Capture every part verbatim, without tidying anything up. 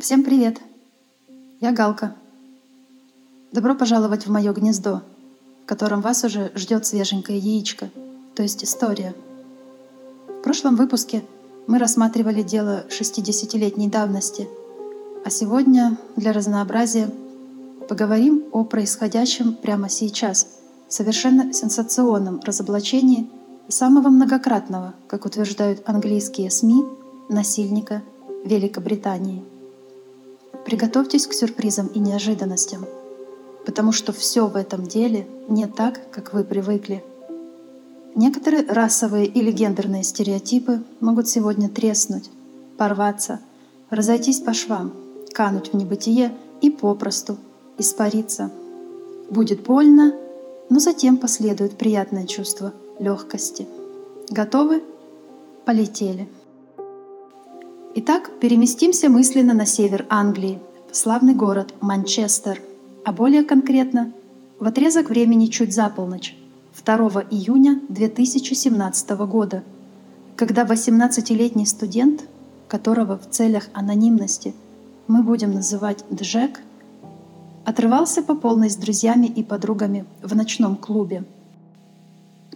Всем привет! Я Галка. Добро пожаловать в мое гнездо, в котором вас уже ждет свеженькое яичко, то есть история. В прошлом выпуске мы рассматривали дело шестидесятилетней давности, а сегодня для разнообразия поговорим о происходящем прямо сейчас, совершенно сенсационном разоблачении самого многократного, как утверждают английские СМИ, насильника Великобритании. Приготовьтесь к сюрпризам и неожиданностям, потому что все в этом деле не так, как вы привыкли. Некоторые расовые или гендерные стереотипы могут сегодня треснуть, порваться, разойтись по швам, кануть в небытие и попросту испариться. Будет больно, но затем последует приятное чувство легкости. Готовы? Полетели! Итак, переместимся мысленно на север Англии, в славный город Манчестер, а более конкретно в отрезок времени чуть за полночь, второго июня две тысячи семнадцатого года, когда восемнадцатилетний студент, которого в целях анонимности мы будем называть Джек, отрывался по полной с друзьями и подругами в ночном клубе.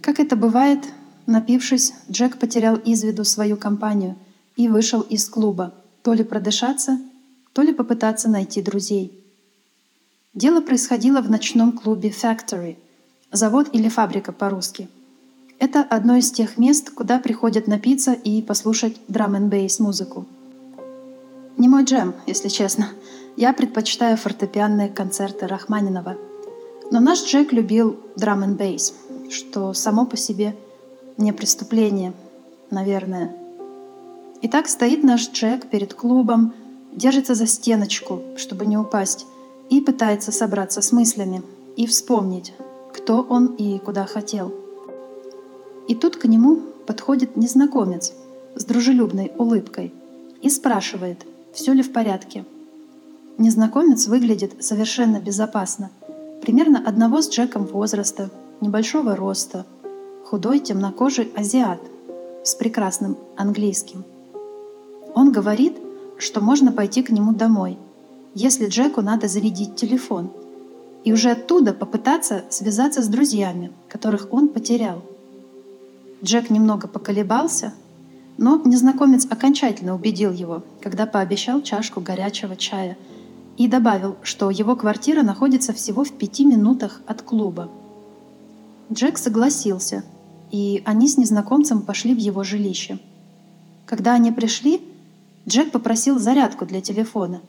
Как это бывает, напившись, Джек потерял из виду свою компанию и вышел из клуба, то ли продышаться, то ли попытаться найти друзей. Дело происходило в ночном клубе Factory, завод или фабрика по-русски. Это одно из тех мест, куда приходят напиться и послушать драм-н-бейс-музыку. Не мой джем, если честно. Я предпочитаю фортепианные концерты Рахманинова. Но наш Джек любил драм-н-бейс, что само по себе не преступление, наверное. Итак, стоит наш Джек перед клубом, держится за стеночку, чтобы не упасть, и пытается собраться с мыслями и вспомнить, кто он и куда хотел. И тут к нему подходит незнакомец с дружелюбной улыбкой и спрашивает, все ли в порядке. Незнакомец выглядит совершенно безопасно, примерно одного с Джеком возраста, небольшого роста, худой темнокожий азиат с прекрасным английским. Он говорит, что можно пойти к нему домой, если Джеку надо зарядить телефон, и уже оттуда попытаться связаться с друзьями, которых он потерял. Джек немного поколебался, но незнакомец окончательно убедил его, когда пообещал чашку горячего чая и добавил, что его квартира находится всего в пяти минутах от клуба. Джек согласился, и они с незнакомцем пошли в его жилище. Когда они пришли, Джек попросил зарядку для телефона,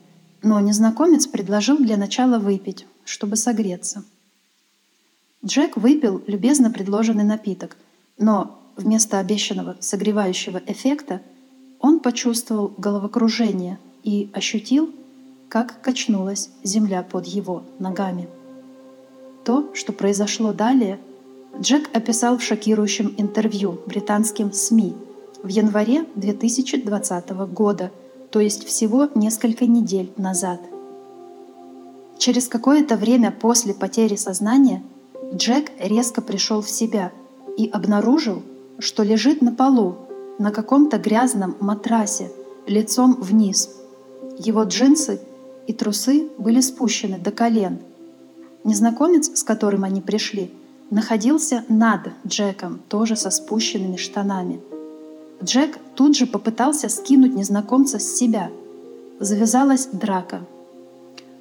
но незнакомец предложил для начала выпить, чтобы согреться. Джек выпил любезно предложенный напиток, но вместо обещанного согревающего эффекта он почувствовал головокружение и ощутил, как качнулась земля под его ногами. То, что произошло далее, Джек описал в шокирующем интервью британским СМИ в январе две тысячи двадцатого года, то есть всего несколько недель назад. Через какое-то время после потери сознания Джек резко пришел в себя и обнаружил, что лежит на полу, на каком-то грязном матрасе, лицом вниз. Его джинсы и трусы были спущены до колен. Незнакомец, с которым они пришли, находился над Джеком, тоже со спущенными штанами. Джек тут же попытался скинуть незнакомца с себя. Завязалась драка.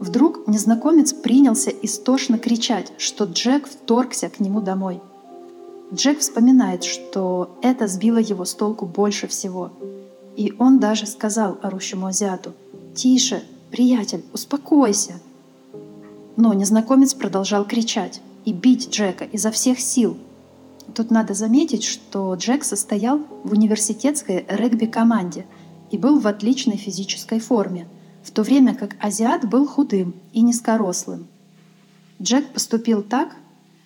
Вдруг незнакомец принялся истошно кричать, что Джек вторгся к нему домой. Джек вспоминает, что это сбило его с толку больше всего. И он даже сказал орущему азиату: «Тише, приятель, успокойся». Но незнакомец продолжал кричать, и бить Джека изо всех сил. Тут надо заметить, что Джек состоял в университетской регби-команде и был в отличной физической форме, в то время как азиат был худым и низкорослым. Джек поступил так,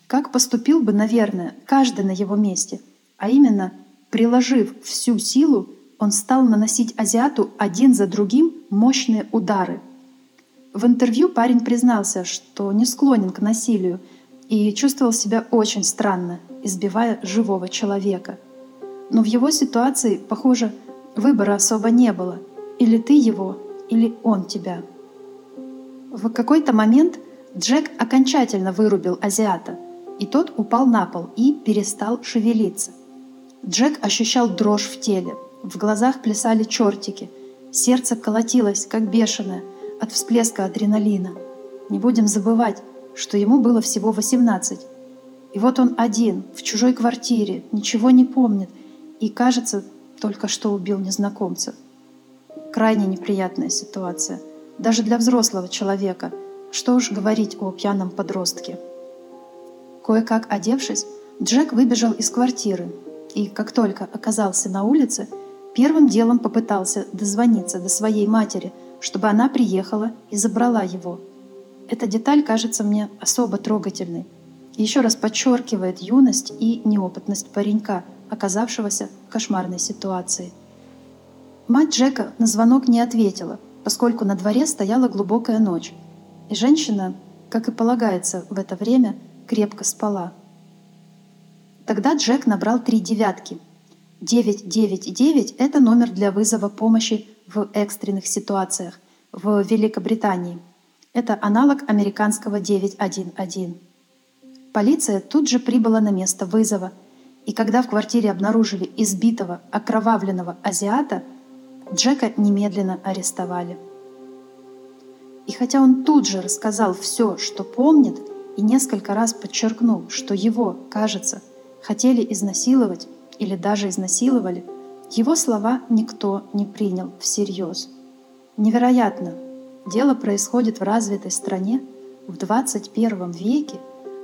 как поступил бы, наверное, каждый на его месте, а именно, приложив всю силу, он стал наносить азиату один за другим мощные удары. В интервью парень признался, что не склонен к насилию и чувствовал себя очень странно, избивая живого человека. Но в его ситуации, похоже, выбора особо не было. Или ты его, или он тебя. В какой-то момент Джек окончательно вырубил азиата, и тот упал на пол и перестал шевелиться. Джек ощущал дрожь в теле, в глазах плясали чертики, сердце колотилось, как бешеное, от всплеска адреналина. Не будем забывать, что ему было всего восемнадцать. И вот он один, в чужой квартире, ничего не помнит и, кажется, только что убил незнакомца. Крайне неприятная ситуация, даже для взрослого человека, что уж говорить о пьяном подростке. Кое-как одевшись, Джек выбежал из квартиры и, как только оказался на улице, первым делом попытался дозвониться до своей матери, чтобы она приехала и забрала его. Эта деталь кажется мне особо трогательной. Еще раз подчеркивает юность и неопытность паренька, оказавшегося в кошмарной ситуации. Мать Джека на звонок не ответила, поскольку на дворе стояла глубокая ночь, и женщина, как и полагается в это время, крепко спала. Тогда Джек набрал три девятки. девять девять девять – это номер для вызова помощи в экстренных ситуациях в Великобритании. Это аналог американского девять один один. Полиция тут же прибыла на место вызова, и когда в квартире обнаружили избитого, окровавленного азиата, Джека немедленно арестовали. И хотя он тут же рассказал все, что помнит, и несколько раз подчеркнул, что его, кажется, хотели изнасиловать или даже изнасиловали, его слова никто не принял всерьез. Невероятно, дело происходит в развитой стране в двадцать первом веке,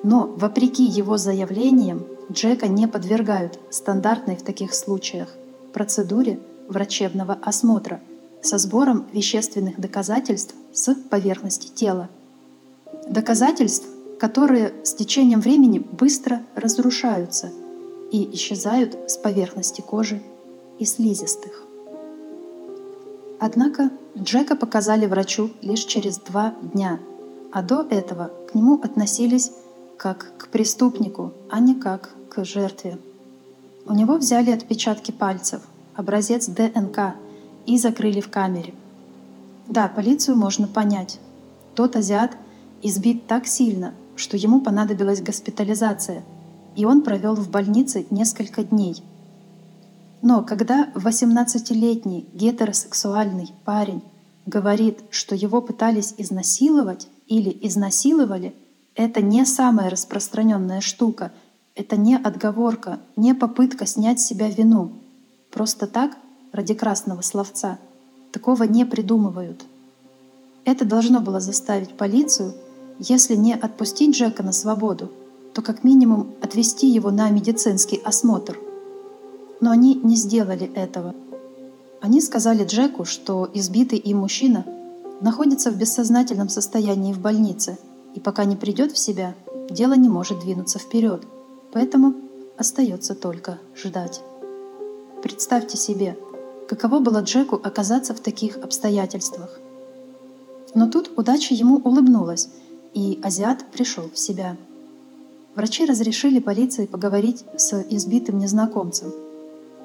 но, вопреки его заявлениям, Джека не подвергают стандартной в таких случаях процедуре врачебного осмотра со сбором вещественных доказательств с поверхности тела. Доказательств, которые с течением времени быстро разрушаются и исчезают с поверхности кожи и слизистых. Однако Джека показали врачу лишь через два дня, а до этого к нему относились как к преступнику, а не как к жертве. У него взяли отпечатки пальцев, образец ДНК и закрыли в камере. Да, полицию можно понять. Тот азиат избит так сильно, что ему понадобилась госпитализация, и он провел в больнице несколько дней. Но когда восемнадцатилетний гетеросексуальный парень говорит, что его пытались изнасиловать или изнасиловали, это не самая распространенная штука, это не отговорка, не попытка снять с себя вину. Просто так, ради красного словца, такого не придумывают. Это должно было заставить полицию, если не отпустить Джека на свободу, то как минимум отвезти его на медицинский осмотр. Но они не сделали этого. Они сказали Джеку, что избитый им мужчина находится в бессознательном состоянии в больнице, и пока не придет в себя, дело не может двинуться вперед, поэтому остается только ждать. Представьте себе, каково было Джеку оказаться в таких обстоятельствах. Но тут удача ему улыбнулась, и азиат пришел в себя. Врачи разрешили полиции поговорить с избитым незнакомцем.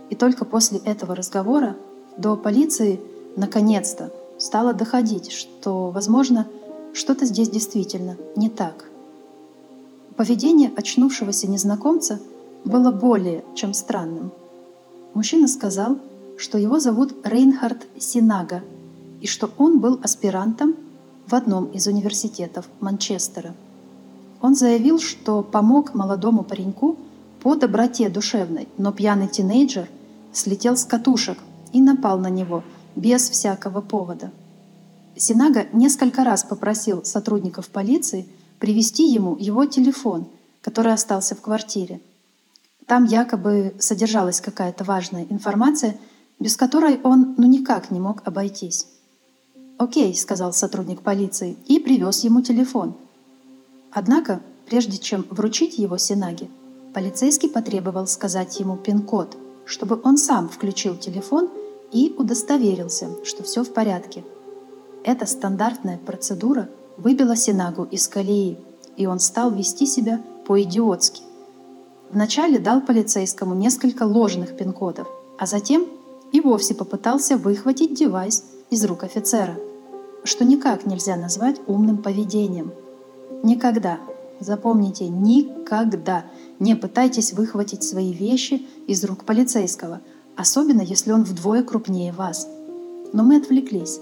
И только после этого разговора до полиции наконец-то стало доходить, что, возможно, что-то здесь действительно не так. Поведение очнувшегося незнакомца было более чем странным. Мужчина сказал, что его зовут Рейнхард Синага и что он был аспирантом в одном из университетов Манчестера. Он заявил, что помог молодому пареньку по доброте душевной, но пьяный тинейджер слетел с катушек и напал на него без всякого повода. Синага несколько раз попросил сотрудников полиции привезти ему его телефон, который остался в квартире. Там якобы содержалась какая-то важная информация, без которой он ну никак не мог обойтись. «Окей», — сказал сотрудник полиции и привез ему телефон. Однако, прежде чем вручить его Синаге, полицейский потребовал сказать ему пин-код, чтобы он сам включил телефон и удостоверился, что все в порядке. Эта стандартная процедура выбила Синагу из колеи, и он стал вести себя по-идиотски. Вначале дал полицейскому несколько ложных пин-кодов, а затем и вовсе попытался выхватить девайс из рук офицера, что никак нельзя назвать умным поведением. Никогда, запомните, никогда не пытайтесь выхватить свои вещи из рук полицейского, особенно если он вдвое крупнее вас. Но мы отвлеклись.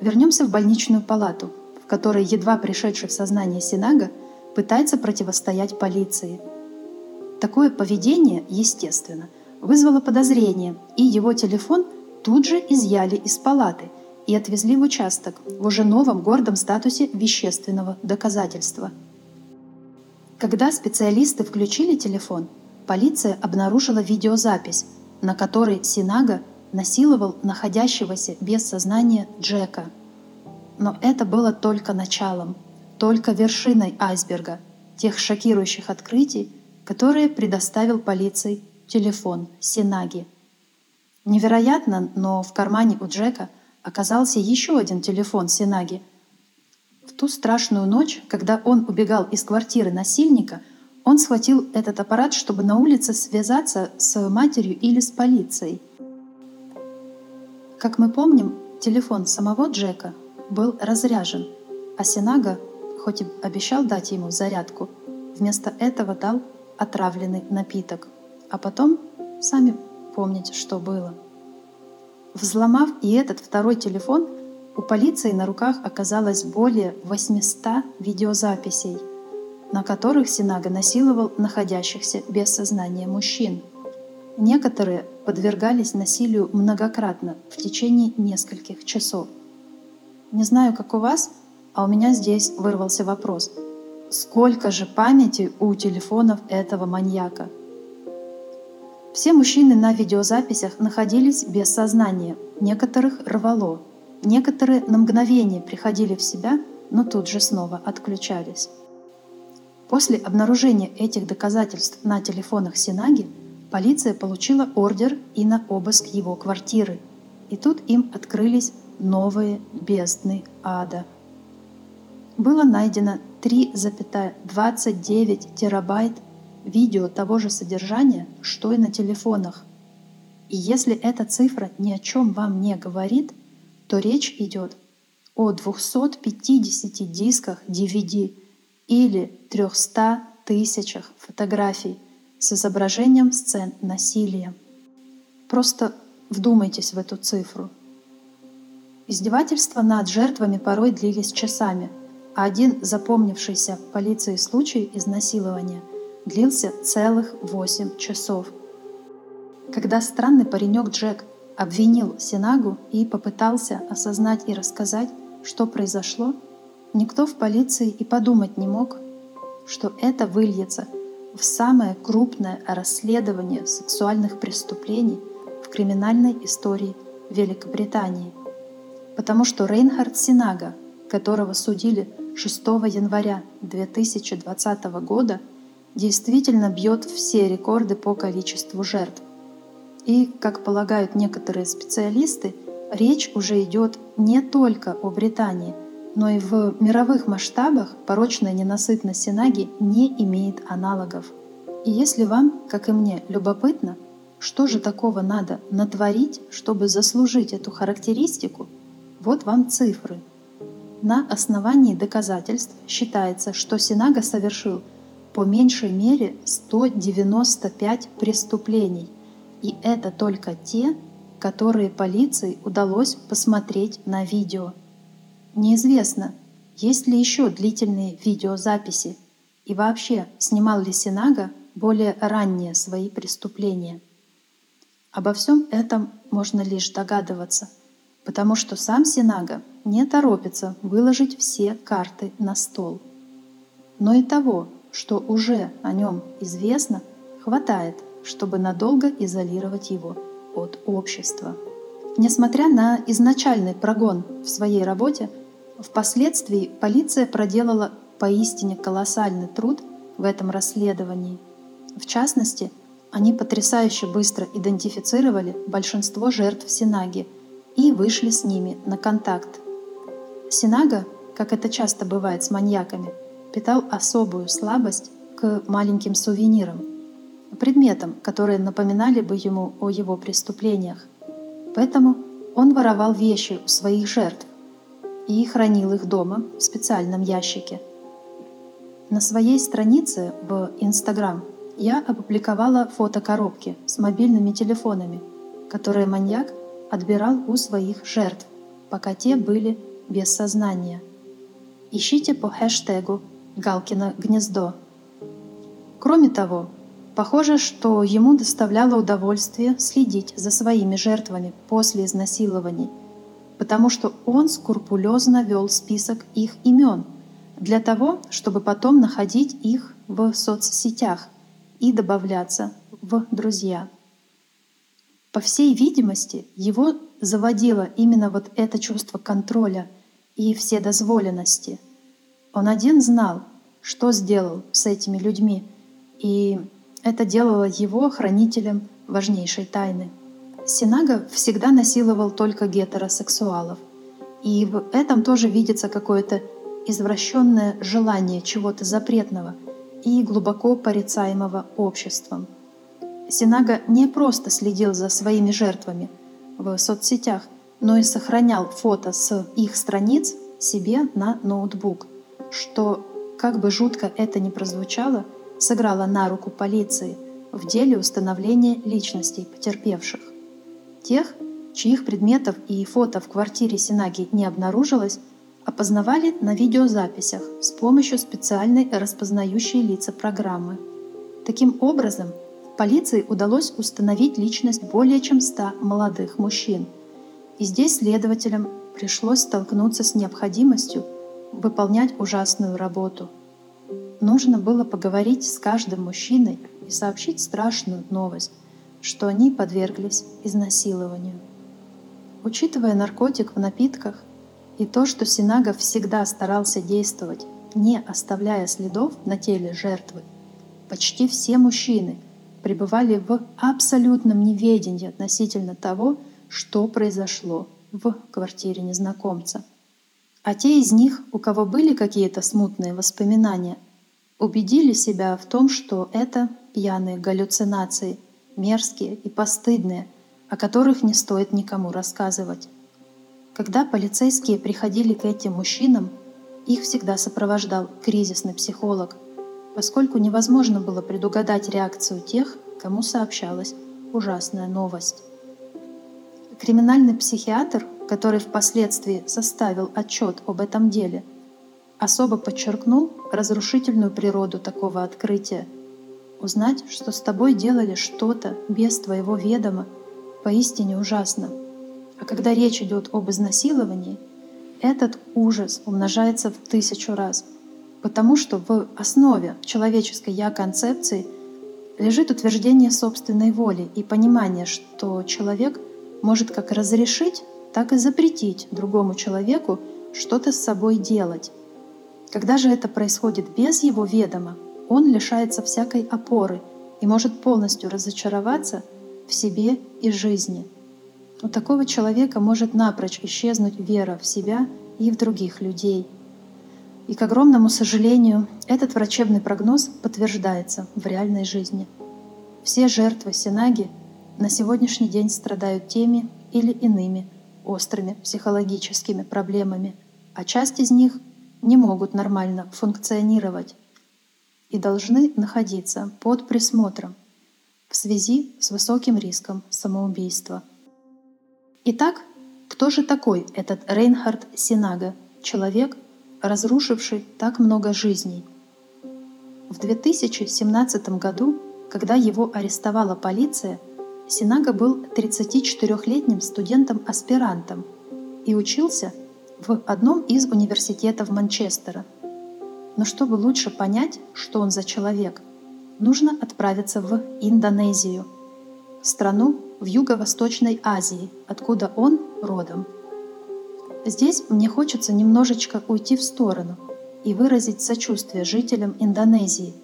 Вернемся в больничную палату, в которой едва пришедший в сознание Синага пытается противостоять полиции. Такое поведение, естественно, вызвало подозрение, и его телефон тут же изъяли из палаты и отвезли в участок в уже новом гордом статусе вещественного доказательства. Когда специалисты включили телефон, полиция обнаружила видеозапись, на которой Синага насиловал находящегося без сознания Джека. Но это было только началом, только вершиной айсберга тех шокирующих открытий, которые предоставил полиции телефон Синаги. Невероятно, но в кармане у Джека оказался еще один телефон Синаги. В ту страшную ночь, когда он убегал из квартиры насильника, он схватил этот аппарат, чтобы на улице связаться с матерью или с полицией. Как мы помним, телефон самого Джека был разряжен, а Синага, хоть и обещал дать ему зарядку, вместо этого дал отравленный напиток. А потом сами помните, что было. Взломав и этот второй телефон, у полиции на руках оказалось более восемьсот видеозаписей, на которых Синага насиловал находящихся без сознания мужчин. Некоторые подвергались насилию многократно в течение нескольких часов. Не знаю, как у вас, а у меня здесь вырвался вопрос. Сколько же памяти у телефонов этого маньяка? Все мужчины на видеозаписях находились без сознания, некоторых рвало. Некоторые на мгновение приходили в себя, но тут же снова отключались. После обнаружения этих доказательств на телефонах Синаги полиция получила ордер и на обыск его квартиры. И тут им открылись новые бездны ада. Было найдено три целых двадцать девять сотых терабайт видео того же содержания, что и на телефонах. И если эта цифра ни о чем вам не говорит, то речь идет о двухстах пятидесяти дисках ди ви ди или трёхстах тысячах фотографий с изображением сцен насилия. Просто вдумайтесь в эту цифру. Издевательства над жертвами порой длились часами, а один запомнившийся полиции случай изнасилования длился целых восемь часов. Когда странный паренек Джек обвинил Синагу и попытался осознать и рассказать, что произошло, никто в полиции и подумать не мог, что это выльется в самое крупное расследование сексуальных преступлений в криминальной истории Великобритании. Потому что Рейнхард Синага, которого судили шестого января две тысячи двадцатого года, действительно бьет все рекорды по количеству жертв. И, как полагают некоторые специалисты, речь уже идет не только о Британии, но и в мировых масштабах порочная ненасытность Синаги не имеет аналогов. И если вам, как и мне, любопытно, что же такого надо натворить, чтобы заслужить эту характеристику, вот вам цифры. На основании доказательств считается, что Синага совершил по меньшей мере сто девяносто пять преступлений, и это только те, которые полиции удалось посмотреть на видео. Неизвестно, есть ли еще длительные видеозаписи и вообще снимал ли Синага более ранние свои преступления. Обо всем этом можно лишь догадываться, потому что сам Синага не торопится выложить все карты на стол. Но и того, что уже о нем известно, хватает, чтобы надолго изолировать его от общества. Несмотря на изначальный прогон в своей работе, впоследствии полиция проделала поистине колоссальный труд в этом расследовании. В частности, они потрясающе быстро идентифицировали большинство жертв Синаги и вышли с ними на контакт. Синага, как это часто бывает с маньяками, питал особую слабость к маленьким сувенирам, предметам, которые напоминали бы ему о его преступлениях. Поэтому он воровал вещи у своих жертв и хранил их дома в специальном ящике. На своей странице в Instagram я опубликовала фото коробки с мобильными телефонами, которые маньяк отбирал у своих жертв, пока те были без сознания. Ищите по хэштегу «Галкино гнездо». Кроме того, похоже, что ему доставляло удовольствие следить за своими жертвами после изнасилований, потому что он скрупулезно вел список их имен для того, чтобы потом находить их в соцсетях и добавляться в друзья. По всей видимости, его заводило именно вот это чувство контроля и вседозволенности. Он один знал, что сделал с этими людьми, и это делало его хранителем важнейшей тайны. Синага всегда насиловал только гетеросексуалов, и в этом тоже видится какое-то извращенное желание чего-то запретного и глубоко порицаемого обществом. Синага не просто следил за своими жертвами в соцсетях, но и сохранял фото с их страниц себе на ноутбук, что, как бы жутко это ни прозвучало, сыграло на руку полиции в деле установления личностей потерпевших. Тех, чьих предметов и фото в квартире Синаги не обнаружилось, опознавали на видеозаписях с помощью специальной распознающей лица программы. Таким образом, полиции удалось установить личность более чем ста молодых мужчин. И здесь следователям пришлось столкнуться с необходимостью выполнять ужасную работу. Нужно было поговорить с каждым мужчиной и сообщить страшную новость, что они подверглись изнасилованию. Учитывая наркотик в напитках и то, что Синага всегда старался действовать, не оставляя следов на теле жертвы, почти все мужчины пребывали в абсолютном неведении относительно того, что произошло в квартире незнакомца. А те из них, у кого были какие-то смутные воспоминания, убедили себя в том, что это пьяные галлюцинации, мерзкие и постыдные, о которых не стоит никому рассказывать. Когда полицейские приходили к этим мужчинам, их всегда сопровождал кризисный психолог, поскольку невозможно было предугадать реакцию тех, кому сообщалась ужасная новость. Криминальный психиатр, который впоследствии составил отчет об этом деле, особо подчеркнул разрушительную природу такого открытия. Узнать, что с тобой делали что-то без твоего ведома, поистине ужасно. А когда речь идет об изнасиловании, этот ужас умножается в тысячу раз, потому что в основе человеческой «я-концепции» лежит утверждение собственной воли и понимание, что человек может как разрешить, так и запретить другому человеку что-то с собой делать. Когда же это происходит без его ведома, он лишается всякой опоры и может полностью разочароваться в себе и жизни. У такого человека может напрочь исчезнуть вера в себя и в других людей. И, к огромному сожалению, этот врачебный прогноз подтверждается в реальной жизни. Все жертвы Синаги на сегодняшний день страдают теми или иными острыми психологическими проблемами, а часть из них не могут нормально функционировать и должны находиться под присмотром в связи с высоким риском самоубийства. Итак, кто же такой этот Рейнхард Синага, человек, разрушивший так много жизней? В две тысячи семнадцатом году, когда его арестовала полиция, Синага был тридцатичетырехлетним студентом-аспирантом и учился в одном из университетов Манчестера. Но чтобы лучше понять, что он за человек, нужно отправиться в Индонезию, страну в Юго-Восточной Азии, откуда он родом. Здесь мне хочется немножечко уйти в сторону и выразить сочувствие жителям Индонезии,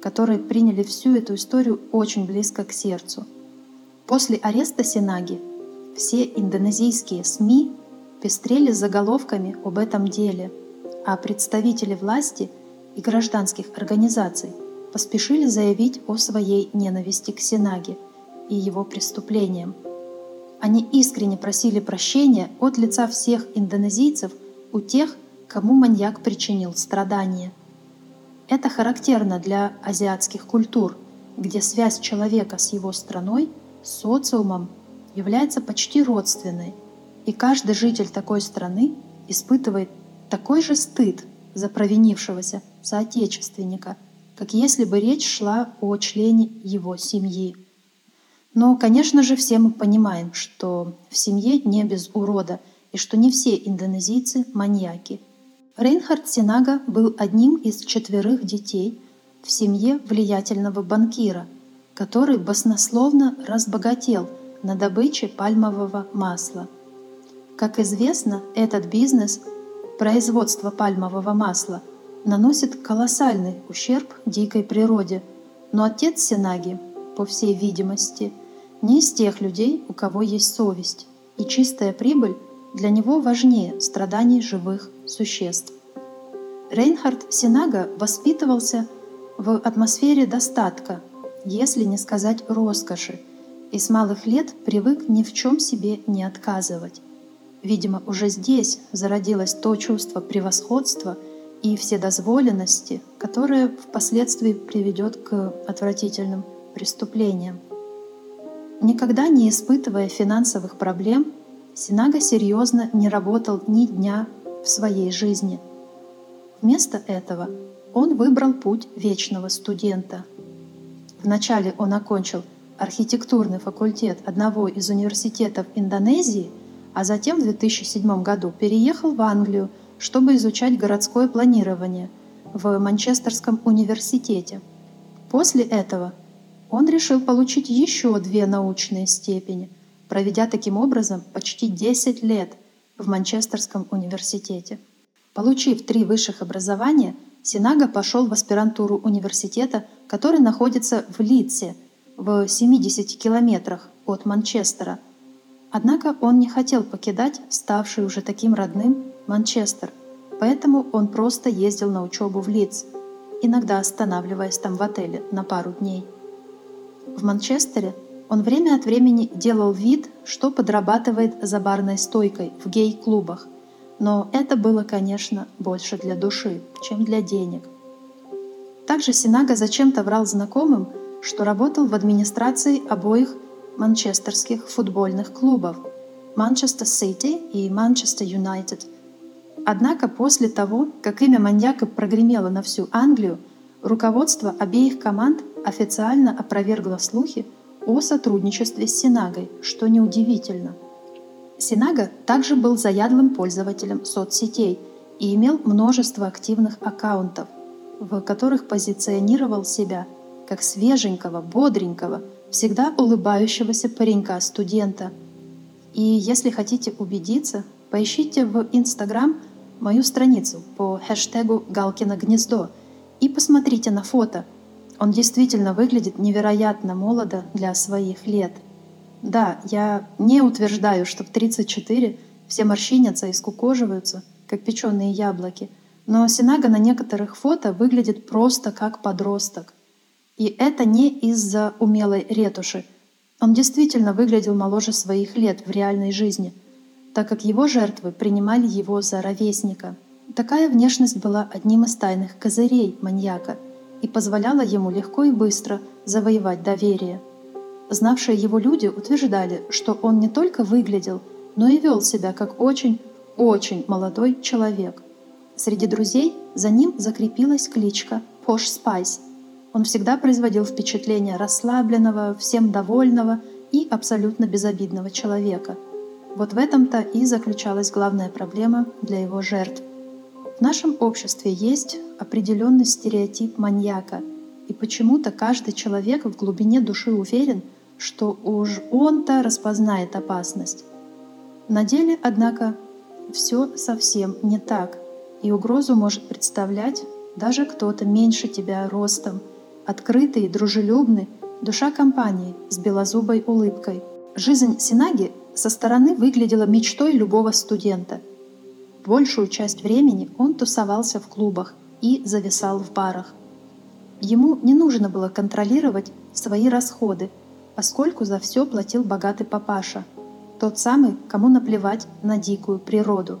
которые приняли всю эту историю очень близко к сердцу. После ареста Синаги все индонезийские СМИ пестрели заголовками об этом деле, а представители власти и гражданских организаций поспешили заявить о своей ненависти к Синаге и его преступлениям. Они искренне просили прощения от лица всех индонезийцев у тех, кому маньяк причинил страдания. Это характерно для азиатских культур, где связь человека с его страной, с социумом является почти родственной, и каждый житель такой страны испытывает такой же стыд за провинившегося соотечественника, как если бы речь шла о члене его семьи. Но, конечно же, все мы понимаем, что в семье не без урода и что не все индонезийцы – маньяки. Рейнхард Синага был одним из четверых детей в семье влиятельного банкира, который баснословно разбогател на добыче пальмового масла. Как известно, этот бизнес – производство пальмового масла – наносит колоссальный ущерб дикой природе, но отец Синаги, по всей видимости, не из тех людей, у кого есть совесть, и чистая прибыль для него важнее страданий живых существ. Рейнхард Синага воспитывался в атмосфере достатка, если не сказать роскоши, и с малых лет привык ни в чем себе не отказывать. Видимо, уже здесь зародилось то чувство превосходства и вседозволенности, которое впоследствии приведет к отвратительным преступлениям. Никогда не испытывая финансовых проблем, Синага серьезно не работал ни дня в своей жизни. Вместо этого он выбрал путь вечного студента. Вначале он окончил архитектурный факультет одного из университетов Индонезии, а затем в две тысячи седьмом году переехал в Англию, чтобы изучать городское планирование в Манчестерском университете. После этого он решил получить еще две научные степени, проведя таким образом почти десять лет в Манчестерском университете. Получив три высших образования, Синага пошел в аспирантуру университета, который находится в Лидсе, в семидесяти километрах от Манчестера. Однако он не хотел покидать ставший уже таким родным Манчестер, поэтому он просто ездил на учебу в Лидс, иногда останавливаясь там в отеле на пару дней. В Манчестере он время от времени делал вид, что подрабатывает за барной стойкой в гей-клубах, но это было, конечно, больше для души, чем для денег. Также Синага зачем-то врал знакомым, что работал в администрации обоих манчестерских футбольных клубов Манчестер Сити и Манчестер Юнайтед. Однако после того, как имя маньяка прогремело на всю Англию, руководство обеих команд официально опровергло слухи о сотрудничестве с Синагой, что неудивительно. Синага также был заядлым пользователем соцсетей и имел множество активных аккаунтов, в которых позиционировал себя как свеженького, бодренького, всегда улыбающегося паренька-студента. И если хотите убедиться, поищите в Instagram мою страницу по хэштегу «Галкино гнездо» и посмотрите на фото. Он действительно выглядит невероятно молодо для своих лет. Да, я не утверждаю, что в тридцать четыре все морщинятся и скукоживаются, как печеные яблоки, но Синага на некоторых фото выглядит просто как подросток. И это не из-за умелой ретуши. Он действительно выглядел моложе своих лет в реальной жизни, так как его жертвы принимали его за ровесника. Такая внешность была одним из тайных козырей маньяка и позволяла ему легко и быстро завоевать доверие. Знавшие его люди утверждали, что он не только выглядел, но и вел себя как очень-очень молодой человек. Среди друзей за ним закрепилась кличка «Posh Spice». Он всегда производил впечатление расслабленного, всем довольного и абсолютно безобидного человека. Вот в этом-то и заключалась главная проблема для его жертв. В нашем обществе есть определенный стереотип маньяка, и почему-то каждый человек в глубине души уверен, что уж он-то распознает опасность. На деле, однако, все совсем не так, и угрозу может представлять даже кто-то меньше тебя ростом, открытый, дружелюбный, душа компании с белозубой улыбкой. Жизнь Синаги со стороны выглядела мечтой любого студента. Большую часть времени он тусовался в клубах и зависал в барах. Ему не нужно было контролировать свои расходы, поскольку за все платил богатый папаша, тот самый, кому наплевать на дикую природу.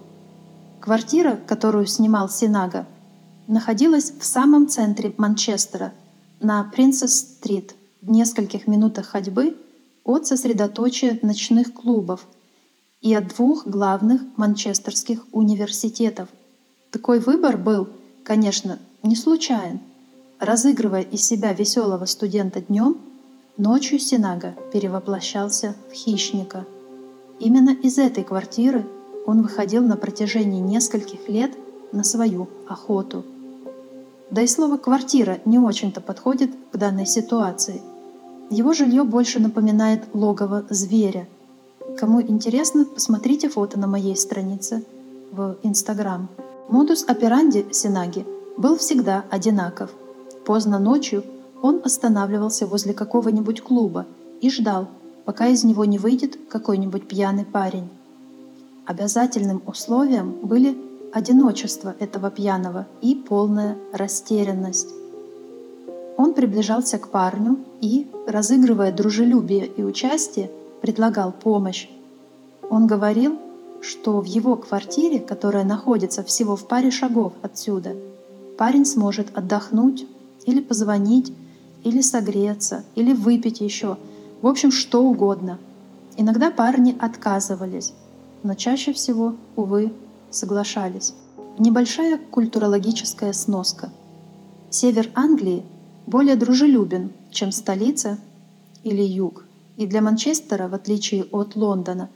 Квартира, которую снимал Синага, находилась в самом центре Манчестера, на Принцесс-стрит, в нескольких минутах ходьбы от сосредоточия ночных клубов и от двух главных манчестерских университетов. Такой выбор был, конечно, не случайен. Разыгрывая из себя веселого студента днем, ночью Синага перевоплощался в хищника. Именно из этой квартиры он выходил на протяжении нескольких лет на свою охоту. Да и слово «квартира» не очень-то подходит к данной ситуации. Его жилье больше напоминает логово зверя. Кому интересно, посмотрите фото на моей странице в Instagram. Модус операнди Синаги был всегда одинаков. Поздно ночью он останавливался возле какого-нибудь клуба и ждал, пока из него не выйдет какой-нибудь пьяный парень. Обязательным условием были одиночество этого пьяного и полная растерянность. Он приближался к парню и, разыгрывая дружелюбие и участие, предлагал помощь. Он говорил, что в его квартире, которая находится всего в паре шагов отсюда, парень сможет отдохнуть или позвонить, или согреться, или выпить еще, в общем, что угодно. Иногда парни отказывались, но чаще всего, увы, соглашались. Небольшая культурологическая сноска. Север Англии более дружелюбен, чем столица или юг. И для Манчестера, в отличие от Лондона,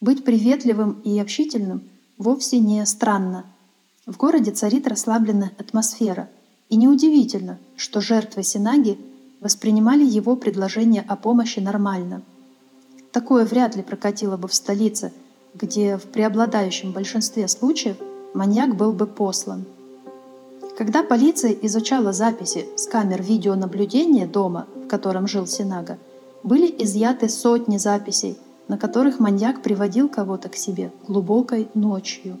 быть приветливым и общительным вовсе не странно. В городе царит расслабленная атмосфера. И неудивительно, что жертвы Синаги воспринимали его предложение о помощи нормально. Такое вряд ли прокатило бы в столице, где в преобладающем большинстве случаев маньяк был бы послан. Когда полиция изучала записи с камер видеонаблюдения дома, в котором жил Синага, были изъяты сотни записей, на которых маньяк приводил кого-то к себе глубокой ночью.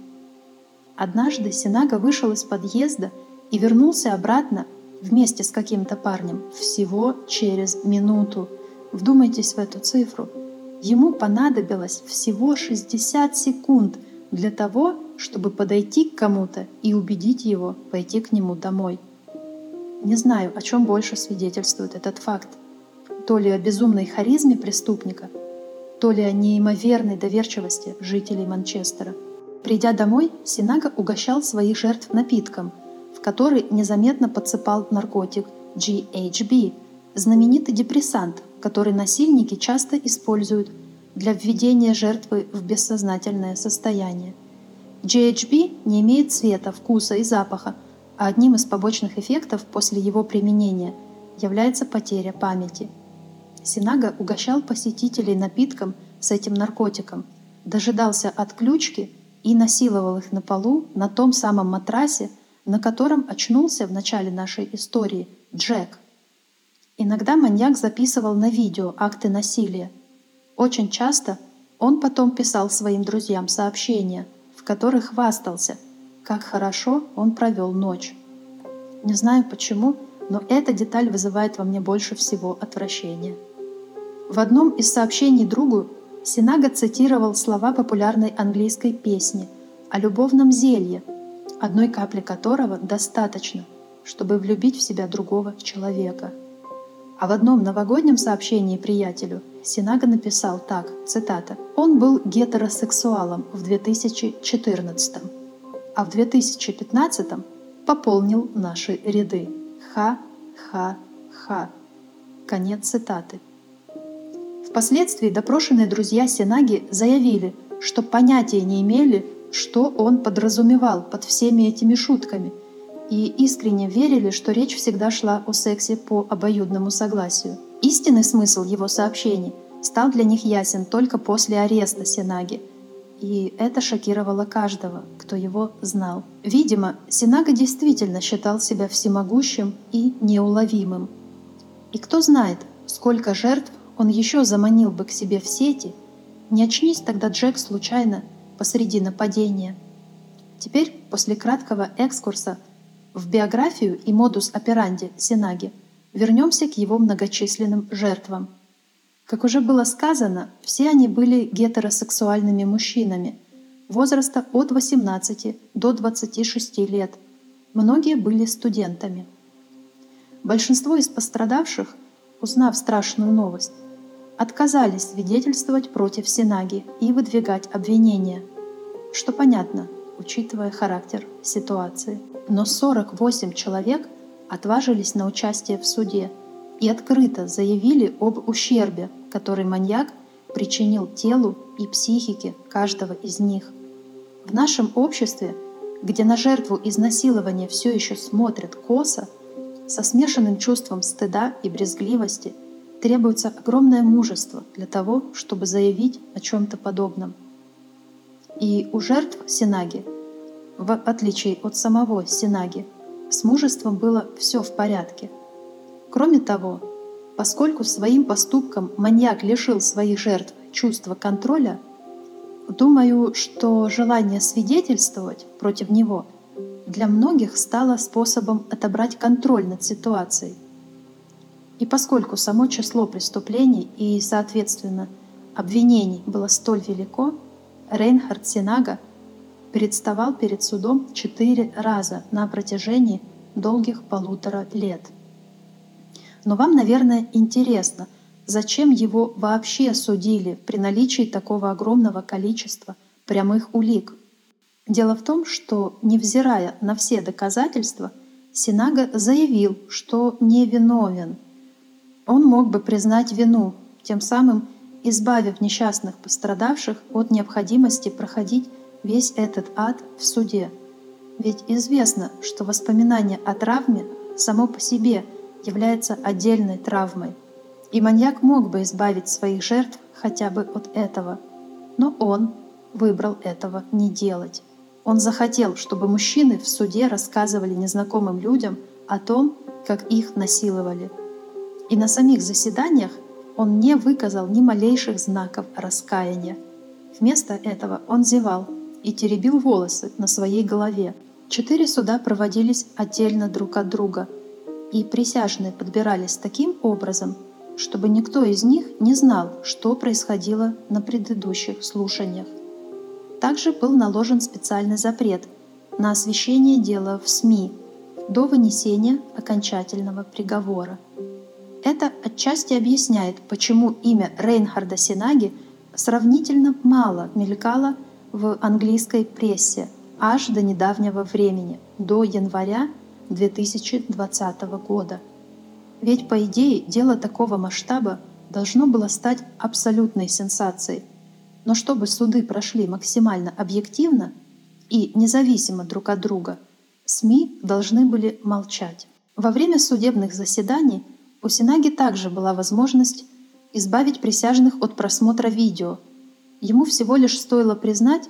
Однажды Синага вышел из подъезда и вернулся обратно вместе с каким-то парнем всего через минуту. Вдумайтесь в эту цифру. Ему понадобилось всего шестьдесят секунд для того, чтобы подойти к кому-то и убедить его пойти к нему домой. Не знаю, о чем больше свидетельствует этот факт. То ли о безумной харизме преступника, то ли о неимоверной доверчивости жителей Манчестера. Придя домой, Синага угощал своих жертв напитком, в который незаметно подсыпал наркотик джи эйч би, знаменитый депрессант, который насильники часто используют для введения жертвы в бессознательное состояние. джи эйч би не имеет цвета, вкуса и запаха, а одним из побочных эффектов после его применения является потеря памяти. Синага угощал посетителей напитком с этим наркотиком, дожидался отключки и насиловал их на полу на том самом матрасе, на котором очнулся в начале нашей истории Джек. Иногда маньяк записывал на видео акты насилия. Очень часто он потом писал своим друзьям сообщения, в которых хвастался, как хорошо он провел ночь. Не знаю почему, но эта деталь вызывает во мне больше всего отвращения. В одном из сообщений другу Синага цитировал слова популярной английской песни о любовном зелье, одной капли которого достаточно, чтобы влюбить в себя другого человека. А в одном новогоднем сообщении приятелю Синага написал так, цитата: «Он был гетеросексуалом в две тысячи четырнадцатом, а в две тысячи пятнадцатом пополнил наши ряды. Ха-ха-ха». Конец цитаты. Впоследствии допрошенные друзья Синаги заявили, что понятия не имели, что он подразумевал под всеми этими шутками, и искренне верили, что речь всегда шла о сексе по обоюдному согласию. Истинный смысл его сообщений стал для них ясен только после ареста Синаги, и это шокировало каждого, кто его знал. Видимо, Синага действительно считал себя всемогущим и неуловимым. И кто знает, сколько жертв он еще заманил бы к себе в сети, не очнись тогда Джек случайно посреди нападения. Теперь, после краткого экскурса в биографию и модус операнди Синаги, вернемся к его многочисленным жертвам. Как уже было сказано, все они были гетеросексуальными мужчинами возраста от восемнадцати до двадцати шести лет. Многие были студентами. Большинство из пострадавших, узнав страшную новость, отказались свидетельствовать против Синаги и выдвигать обвинения, что понятно, учитывая характер ситуации. Но сорок восемь человек отважились на участие в суде и открыто заявили об ущербе, который маньяк причинил телу и психике каждого из них. В нашем обществе, где на жертву изнасилования все еще смотрят косо, со смешанным чувством стыда и брезгливости, требуется огромное мужество для того, чтобы заявить о чем-то подобном. И у жертв Синаги, в отличие от самого Синаги, с мужеством было все в порядке. Кроме того, поскольку своим поступком маньяк лишил своих жертв чувства контроля, думаю, что желание свидетельствовать против него для многих стало способом отобрать контроль над ситуацией. И поскольку само число преступлений и, соответственно, обвинений было столь велико, Рейнхард Синага представал перед судом четыре раза на протяжении долгих полутора лет. Но вам, наверное, интересно, зачем его вообще судили при наличии такого огромного количества прямых улик? Дело в том, что, невзирая на все доказательства, Синага заявил, что не виновен. Он мог бы признать вину, тем самым избавив несчастных пострадавших от необходимости проходить весь этот ад в суде. Ведь известно, что воспоминание о травме само по себе является отдельной травмой, и маньяк мог бы избавить своих жертв хотя бы от этого. Но он выбрал этого не делать. Он захотел, чтобы мужчины в суде рассказывали незнакомым людям о том, как их насиловали. И на самих заседаниях он не выказал ни малейших знаков раскаяния. Вместо этого он зевал и теребил волосы на своей голове. Четыре суда проводились отдельно друг от друга, и присяжные подбирались таким образом, чтобы никто из них не знал, что происходило на предыдущих слушаниях. Также был наложен специальный запрет на освещение дела в СМИ до вынесения окончательного приговора. Это отчасти объясняет, почему имя Рейнхарда Синаги сравнительно мало мелькало в английской прессе аж до недавнего времени, до января две тысячи двадцатого года. Ведь, по идее, дело такого масштаба должно было стать абсолютной сенсацией. Но чтобы суды прошли максимально объективно и независимо друг от друга, СМИ должны были молчать. Во время судебных заседаний у Синаги также была возможность избавить присяжных от просмотра видео. Ему всего лишь стоило признать,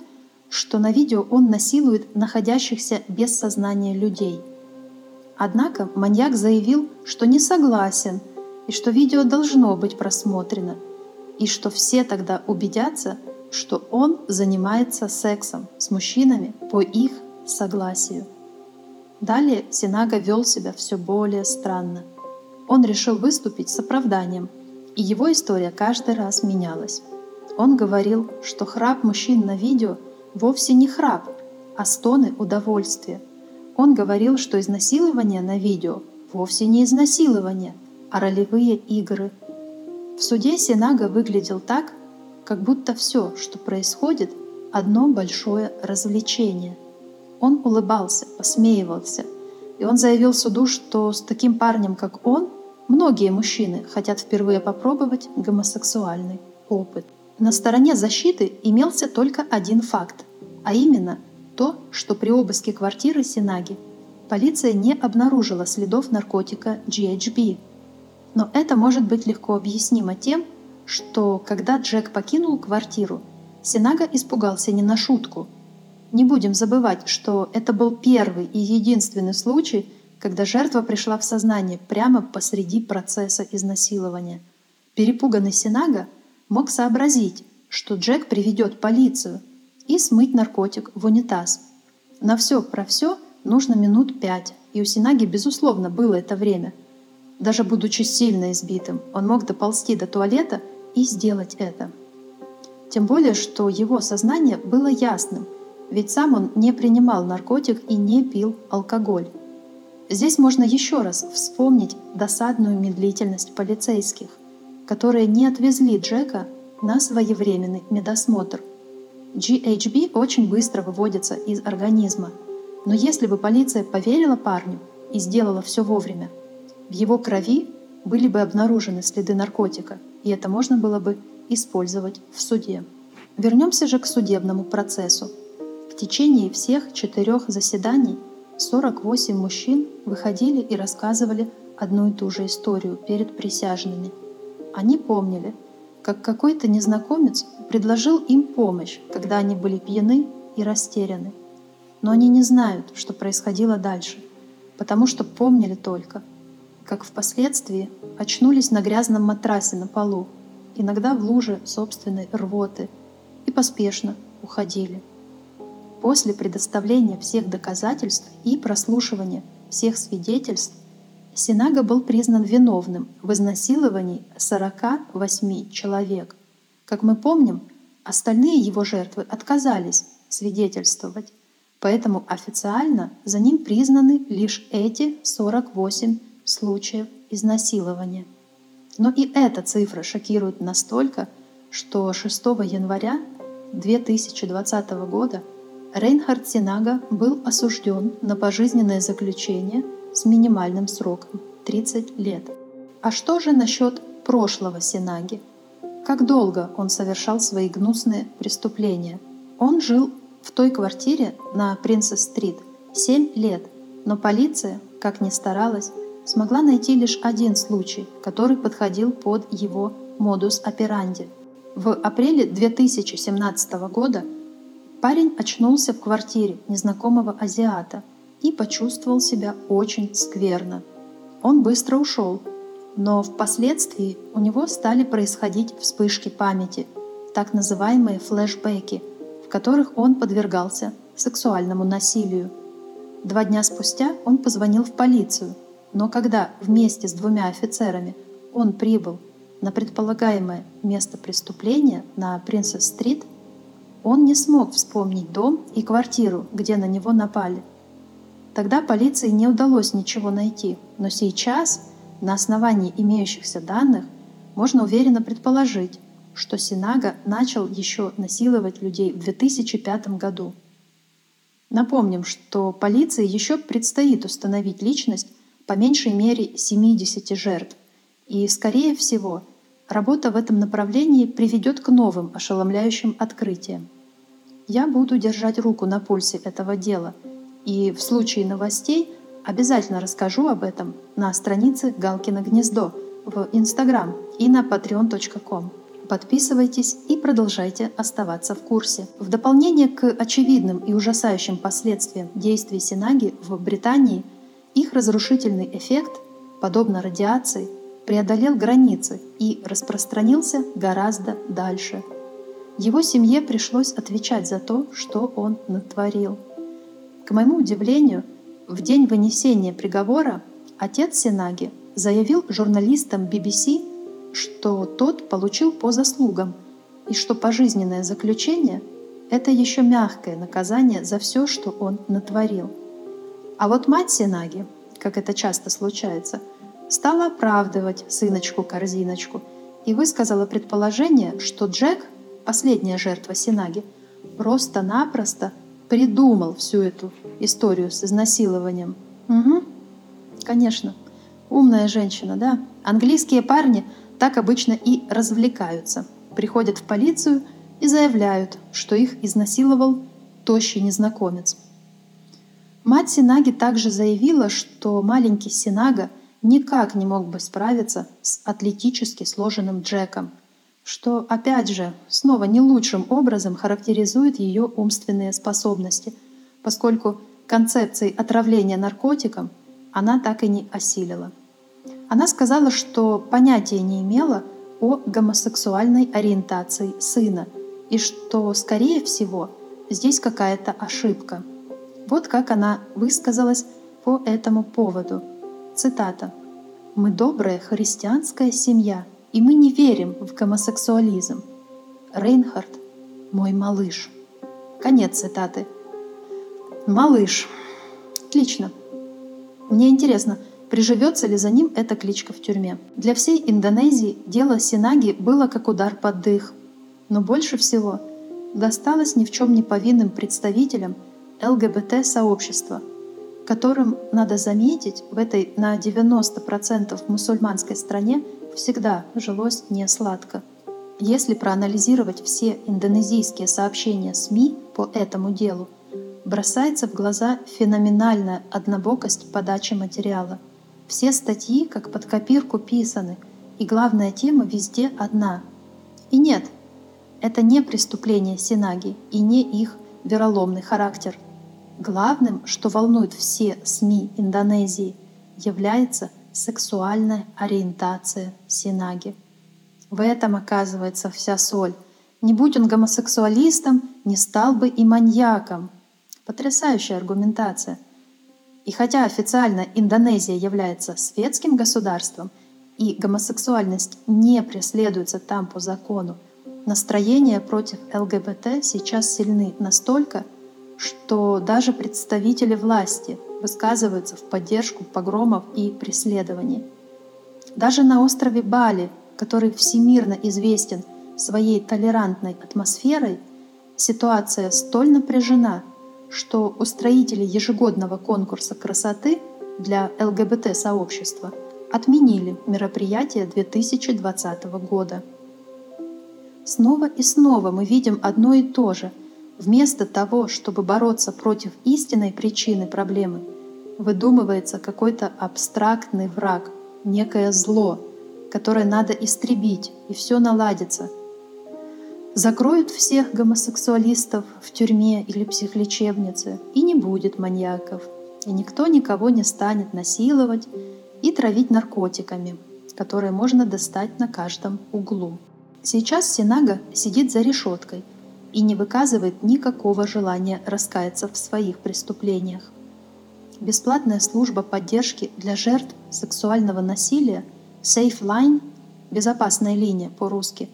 что на видео он насилует находящихся без сознания людей. Однако маньяк заявил, что не согласен, и что видео должно быть просмотрено, и что все тогда убедятся, что он занимается сексом с мужчинами по их согласию. Далее Синага вел себя все более странно. Он решил выступить с оправданием, и его история каждый раз менялась. Он говорил, что храп мужчин на видео вовсе не храп, а стоны удовольствия. Он говорил, что изнасилование на видео вовсе не изнасилование, а ролевые игры. В суде Синага выглядел так, как будто все, что происходит, одно большое развлечение. Он улыбался, посмеивался, и он заявил суду, что с таким парнем, как он, многие мужчины хотят впервые попробовать гомосексуальный опыт. На стороне защиты имелся только один факт. а именно то, что при обыске квартиры Синаги полиция не обнаружила следов наркотика джи эйч би. Но это может быть легко объяснимо тем, что когда Джек покинул квартиру, Синага испугался не на шутку. Не будем забывать, что это был первый и единственный случай, когда жертва пришла в сознание прямо посреди процесса изнасилования. Перепуганный Синага мог сообразить, что Джек приведет полицию, и смыть наркотик в унитаз. На все про все нужно минут пять, и у Синаги, безусловно, было это время. Даже будучи сильно избитым, он мог доползти до туалета и сделать это. Тем более, что его сознание было ясным, ведь сам он не принимал наркотик и не пил алкоголь. Здесь можно еще раз вспомнить досадную медлительность полицейских, которые не отвезли Джека на своевременный медосмотр. джи эйч би очень быстро выводится из организма, но если бы полиция поверила парню и сделала все вовремя, в его крови были бы обнаружены следы наркотика, и это можно было бы использовать в суде. Вернемся же к судебному процессу. В течение всех четырех заседаний сорок восемь мужчин выходили и рассказывали одну и ту же историю перед присяжными. Они помнили, как какой-то незнакомец предложил им помощь, когда они были пьяны и растеряны. Но они не знают, что происходило дальше, потому что помнили только, как впоследствии очнулись на грязном матрасе на полу, иногда в луже собственной рвоты, и поспешно уходили. После предоставления всех доказательств и прослушивания всех свидетельств Синага был признан виновным в изнасиловании сорок восемь человек. Как мы помним, остальные его жертвы отказались свидетельствовать, поэтому официально за ним признаны лишь эти сорок восемь случаев изнасилования. Но и эта цифра шокирует настолько, что шестого января две тысячи двадцатого года Рейнхард Синага был осужден на пожизненное заключение с минимальным сроком – тридцать лет. А что же насчет прошлого Синаги? Как долго он совершал свои гнусные преступления? Он жил в той квартире на Принцесс-стрит семь лет, но полиция, как ни старалась, смогла найти лишь один случай, который подходил под его модус операнди. В апреле две тысячи семнадцатого года парень очнулся в квартире незнакомого азиата и почувствовал себя очень скверно. Он быстро ушел, но впоследствии у него стали происходить вспышки памяти, так называемые флешбеки, в которых он подвергался сексуальному насилию. Два дня спустя он позвонил в полицию, но когда вместе с двумя офицерами он прибыл на предполагаемое место преступления на Принцесс-стрит, он не смог вспомнить дом и квартиру, где на него напали. Тогда полиции не удалось ничего найти, но сейчас, на основании имеющихся данных, можно уверенно предположить, что Синага начал еще насиловать людей в две тысячи пятом году. Напомним, что полиции еще предстоит установить личность по меньшей мере семидесяти жертв, и, скорее всего, работа в этом направлении приведет к новым ошеломляющим открытиям. Я буду держать руку на пульсе этого дела и в случае новостей обязательно расскажу об этом на странице «Галкино гнездо» в Instagram и на патреон точка ком. Подписывайтесь и продолжайте оставаться в курсе. В дополнение к очевидным и ужасающим последствиям действий Синаги в Британии, их разрушительный эффект, подобно радиации, преодолел границы и распространился гораздо дальше. Его семье пришлось отвечать за то, что он натворил. К моему удивлению, в день вынесения приговора отец Синаги заявил журналистам би би си, что тот получил по заслугам и что пожизненное заключение – это еще мягкое наказание за все, что он натворил. А вот мать Синаги, как это часто случается, стала оправдывать сыночку-корзиночку и высказала предположение, что Джек, последняя жертва Синаги, просто-напросто придумал всю эту историю с изнасилованием. Угу, конечно, умная женщина, да? Английские парни так обычно и развлекаются. Приходят в полицию и заявляют, что их изнасиловал тощий незнакомец. Мать Синаги также заявила, что маленький Синага никак не мог бы справиться с атлетически сложенным Джеком, что, опять же, снова не лучшим образом характеризует ее умственные способности, поскольку концепции отравления наркотиком она так и не осилила. Она сказала, что понятия не имела о гомосексуальной ориентации сына и что, скорее всего, здесь какая-то ошибка. Вот как она высказалась по этому поводу. Цитата. «Мы добрая христианская семья, и мы не верим в гомосексуализм. Рейнхард – мой малыш». Конец цитаты. Малыш. Отлично. Мне интересно, приживется ли за ним эта кличка в тюрьме. Для всей Индонезии дело Синаги было как удар под дых. Но больше всего досталось ни в чем не повинным представителям ЛГБТ-сообщества, которым, надо заметить, в этой на девяносто процентов мусульманской стране всегда жилось не сладко. Если проанализировать все индонезийские сообщения СМИ по этому делу, бросается в глаза феноменальная однобокость подачи материала. Все статьи как под копирку писаны, и главная тема везде одна. И нет, это не преступление Синаги и не их вероломный характер. Главным, что волнует все СМИ Индонезии, является сексуальная ориентация Синаги. В этом оказывается вся соль. Не будь он гомосексуалистом, не стал бы и маньяком. Потрясающая аргументация. И хотя официально Индонезия является светским государством и гомосексуальность не преследуется там по закону, настроения против ЛГБТ сейчас сильны настолько, что даже представители власти высказываются в поддержку погромов и преследований. Даже на острове Бали, который всемирно известен своей толерантной атмосферой, ситуация столь напряжена, что устроители ежегодного конкурса красоты для ЛГБТ-сообщества отменили мероприятие две тысячи двадцатого года. Снова и снова мы видим одно и то же. Вместо того, чтобы бороться против истинной причины проблемы, выдумывается какой-то абстрактный враг, некое зло, которое надо истребить, и все наладится. Закроют всех гомосексуалистов в тюрьме или психлечебнице, и не будет маньяков, и никто никого не станет насиловать и травить наркотиками, которые можно достать на каждом углу. Сейчас Синага сидит за решеткой и не выказывает никакого желания раскаяться в своих преступлениях. Бесплатная служба поддержки для жертв сексуального насилия Safe Line, безопасная линия по-русски,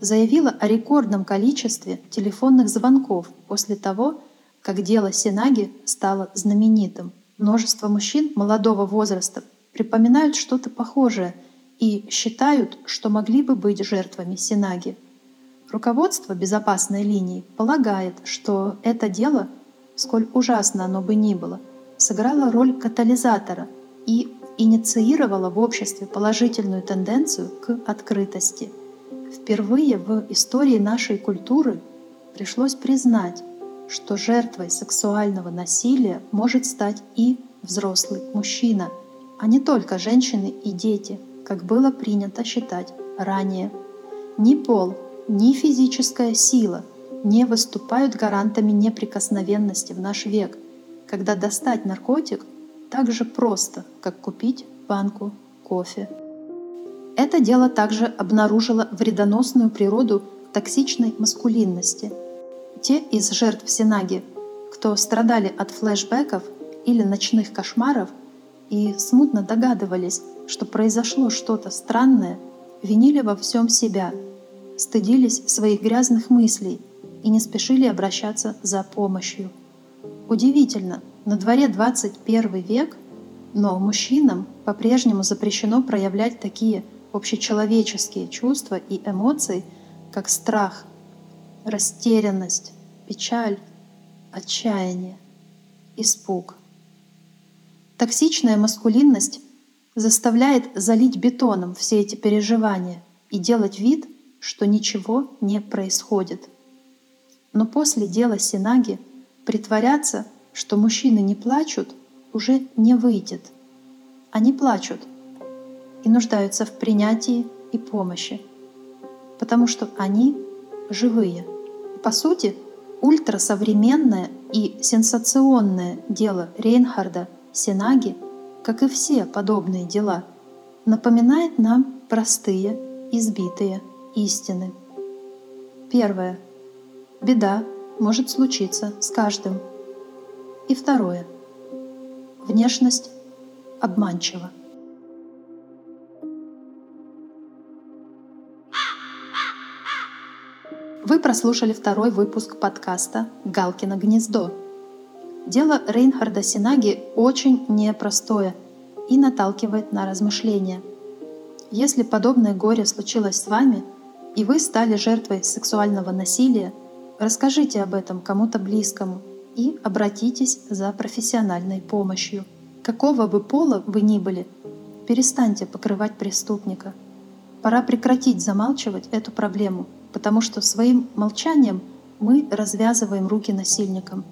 заявила о рекордном количестве телефонных звонков после того, как дело Синаги стало знаменитым. Множество мужчин молодого возраста припоминают что-то похожее и считают, что могли бы быть жертвами Синаги. Руководство безопасной линии полагает, что это дело, сколь ужасно оно бы ни было, сыграло роль катализатора и инициировало в обществе положительную тенденцию к открытости. Впервые в истории нашей культуры пришлось признать, что жертвой сексуального насилия может стать и взрослый мужчина, а не только женщины и дети, как было принято считать ранее. Ни пол, ни физическая сила не выступают гарантами неприкосновенности в наш век, когда достать наркотик так же просто, как купить банку кофе. Это дело также обнаружило вредоносную природу токсичной маскулинности. Те из жертв Синаги, кто страдали от флешбеков или ночных кошмаров и смутно догадывались, что произошло что-то странное, винили во всем себя, стыдились своих грязных мыслей и не спешили обращаться за помощью. Удивительно, на дворе двадцать первый век, но мужчинам по-прежнему запрещено проявлять такие общечеловеческие чувства и эмоции, как страх, растерянность, печаль, отчаяние, испуг. Токсичная маскулинность заставляет залить бетоном все эти переживания и делать вид, что ничего не происходит. Но после дела Синаги Притворяться, что мужчины не плачут, уже не выйдет. Они плачут и нуждаются в принятии и помощи, потому что они живые. По сути, ультрасовременное и сенсационное дело Рейнхарда Синаги, как и все подобные дела, напоминает нам простые, избитые истины. Первое. Беда может случиться с каждым. И второе. Внешность обманчива. Вы прослушали второй выпуск подкаста «Галкино гнездо». Дело Рейнхарда Синаги очень непростое и наталкивает на размышления. Если подобное горе случилось с вами, и вы стали жертвой сексуального насилия, расскажите об этом кому-то близкому и обратитесь за профессиональной помощью. Какого бы пола вы ни были, перестаньте покрывать преступника. Пора прекратить замалчивать эту проблему, потому что своим молчанием мы развязываем руки насильникам.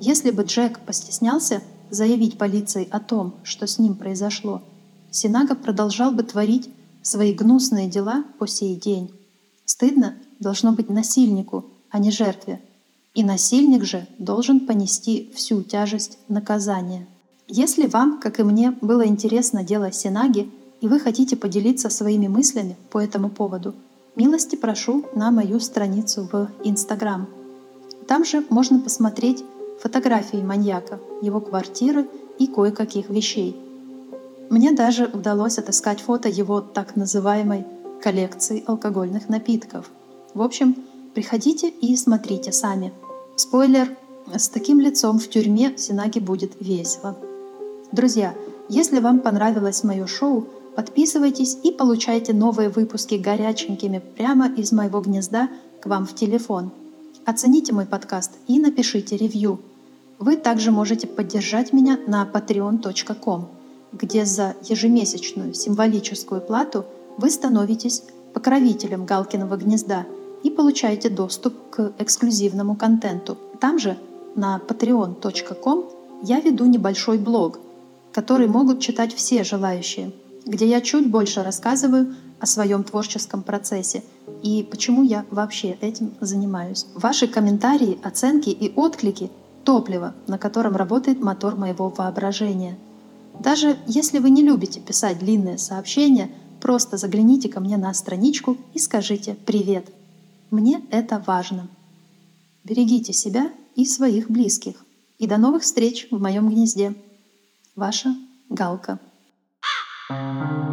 Если бы Джек постеснялся заявить полиции о том, что с ним произошло, Синага продолжал бы творить свои гнусные дела по сей день. Стыдно должно быть насильнику, а не жертве. И насильник же должен понести всю тяжесть наказания. Если вам, как и мне, было интересно дело Синаги, и вы хотите поделиться своими мыслями по этому поводу, милости прошу на мою страницу в Instagram. Там же можно посмотреть фотографии маньяка, его квартиры и кое-каких вещей. Мне даже удалось отыскать фото его так называемой коллекции алкогольных напитков. В общем, приходите и смотрите сами. Спойлер, с таким лицом в тюрьме Синаге будет весело. Друзья, если вам понравилось мое шоу, подписывайтесь и получайте новые выпуски горяченькими прямо из моего гнезда к вам в телефон. Оцените мой подкаст и напишите ревью. Вы также можете поддержать меня на патреон точка ком, где за ежемесячную символическую плату вы становитесь покровителем Галкиного гнезда и получаете доступ к эксклюзивному контенту. Там же на патреон точка ком я веду небольшой блог, который могут читать все желающие, где я чуть больше рассказываю о своем творческом процессе и почему я вообще этим занимаюсь. Ваши комментарии, оценки и отклики — топливо, на котором работает мотор моего воображения. Даже если вы не любите писать длинные сообщения, просто загляните ко мне на страничку и скажите «Привет». Мне это важно. Берегите себя и своих близких. И до новых встреч в моем гнезде. Ваша Галка. Thank you.